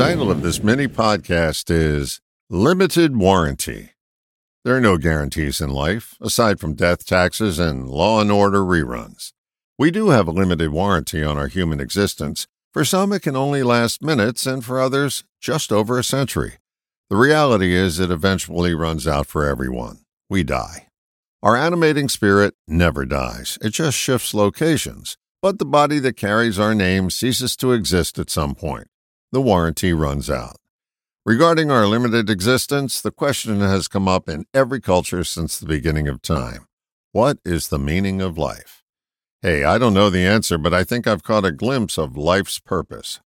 title of this mini podcast is Limited Warranty. There are no guarantees in life, aside from death, taxes, and Law & Order reruns. We do have a limited warranty on our human existence. For some, it can only last minutes, and for others, just over a century. The reality is it eventually runs out for everyone. We die. Our animating spirit never dies. It just shifts locations. But the body that carries our name ceases to exist at some point. The warranty runs out. Regarding our limited existence, the question has come up in every culture since the beginning of time. What is the meaning of life? Hey, I don't know the answer, but I think I've caught a glimpse of life's purpose.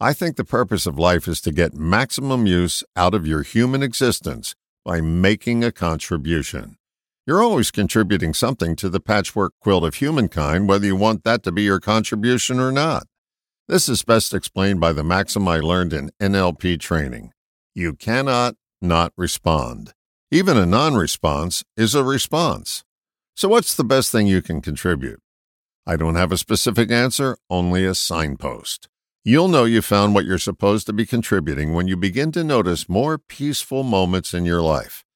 I think the purpose of life is to get maximum use out of your human existence by making a contribution. You're always contributing something to the patchwork quilt of humankind, whether you want that to be your contribution or not. This is best explained by the maxim I learned in NLP training. You cannot not respond. Even a non-response is a response. So what's the best thing you can contribute? I don't have a specific answer, only a signpost. You'll know you found what you're supposed to be contributing when you begin to notice more peaceful moments in your life.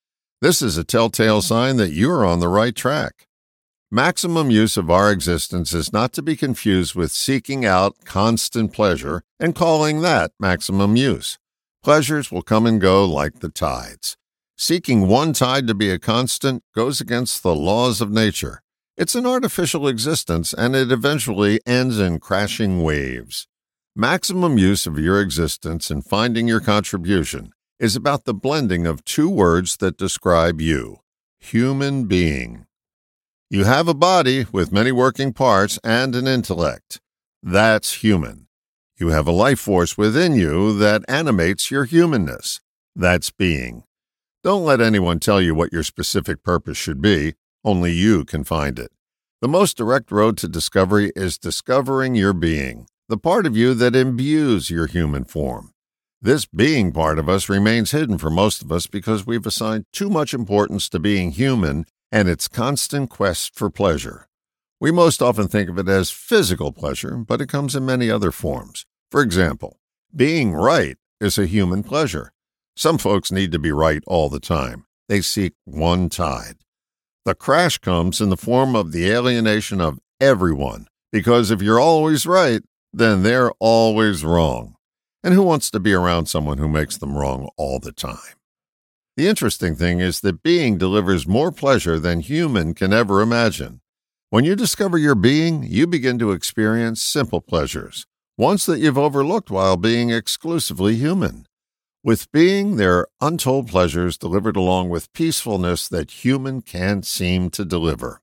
This is a telltale sign that you are on the right track. Maximum use of our existence is not to be confused with seeking out constant pleasure and calling that maximum use. Pleasures will come and go like the tides. Seeking one tide to be a constant goes against the laws of nature. It's an artificial existence, and it eventually ends in crashing waves. Maximum use of your existence and finding your contribution is about the blending of two words that describe you: human being. You have a body with many working parts and an intellect. That's human. You have a life force within you that animates your humanness. That's being. Don't let anyone tell you what your specific purpose should be. Only you can find it. The most direct road to discovery is discovering your being, the part of you that imbues your human form. This being part of us remains hidden for most of us because we've assigned too much importance to being human and its constant quest for pleasure. We most often think of it as physical pleasure, but it comes in many other forms. For example, being right is a human pleasure. Some folks need to be right all the time. They seek one tide. The crash comes in the form of the alienation of everyone, because if you're always right, then they're always wrong. And who wants to be around someone who makes them wrong all the time? The interesting thing is that being delivers more pleasure than human can ever imagine. When you discover your being, you begin to experience simple pleasures, ones that you've overlooked while being exclusively human. With being, there are untold pleasures delivered along with peacefulness that human can't seem to deliver.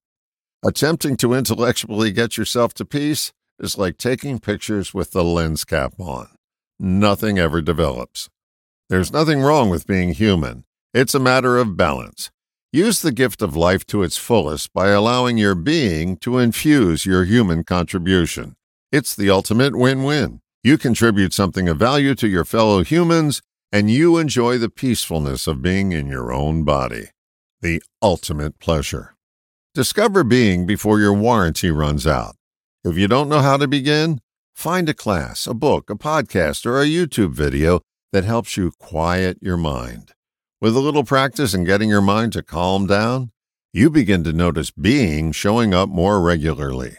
Attempting to intellectually get yourself to peace is like taking pictures with the lens cap on. Nothing ever develops. There's nothing wrong with being human. It's a matter of balance. Use the gift of life to its fullest by allowing your being to infuse your human contribution. It's the ultimate win-win. You contribute something of value to your fellow humans, and you enjoy the peacefulness of being in your own body. The ultimate pleasure. Discover being before your warranty runs out. If you don't know how to begin, find a class, a book, a podcast, or a YouTube video that helps you quiet your mind. With a little practice in getting your mind to calm down, you begin to notice being showing up more regularly.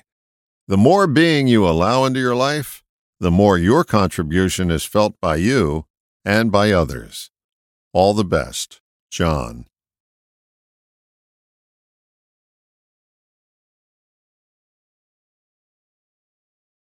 The more being you allow into your life, the more your contribution is felt by you and by others. All the best, John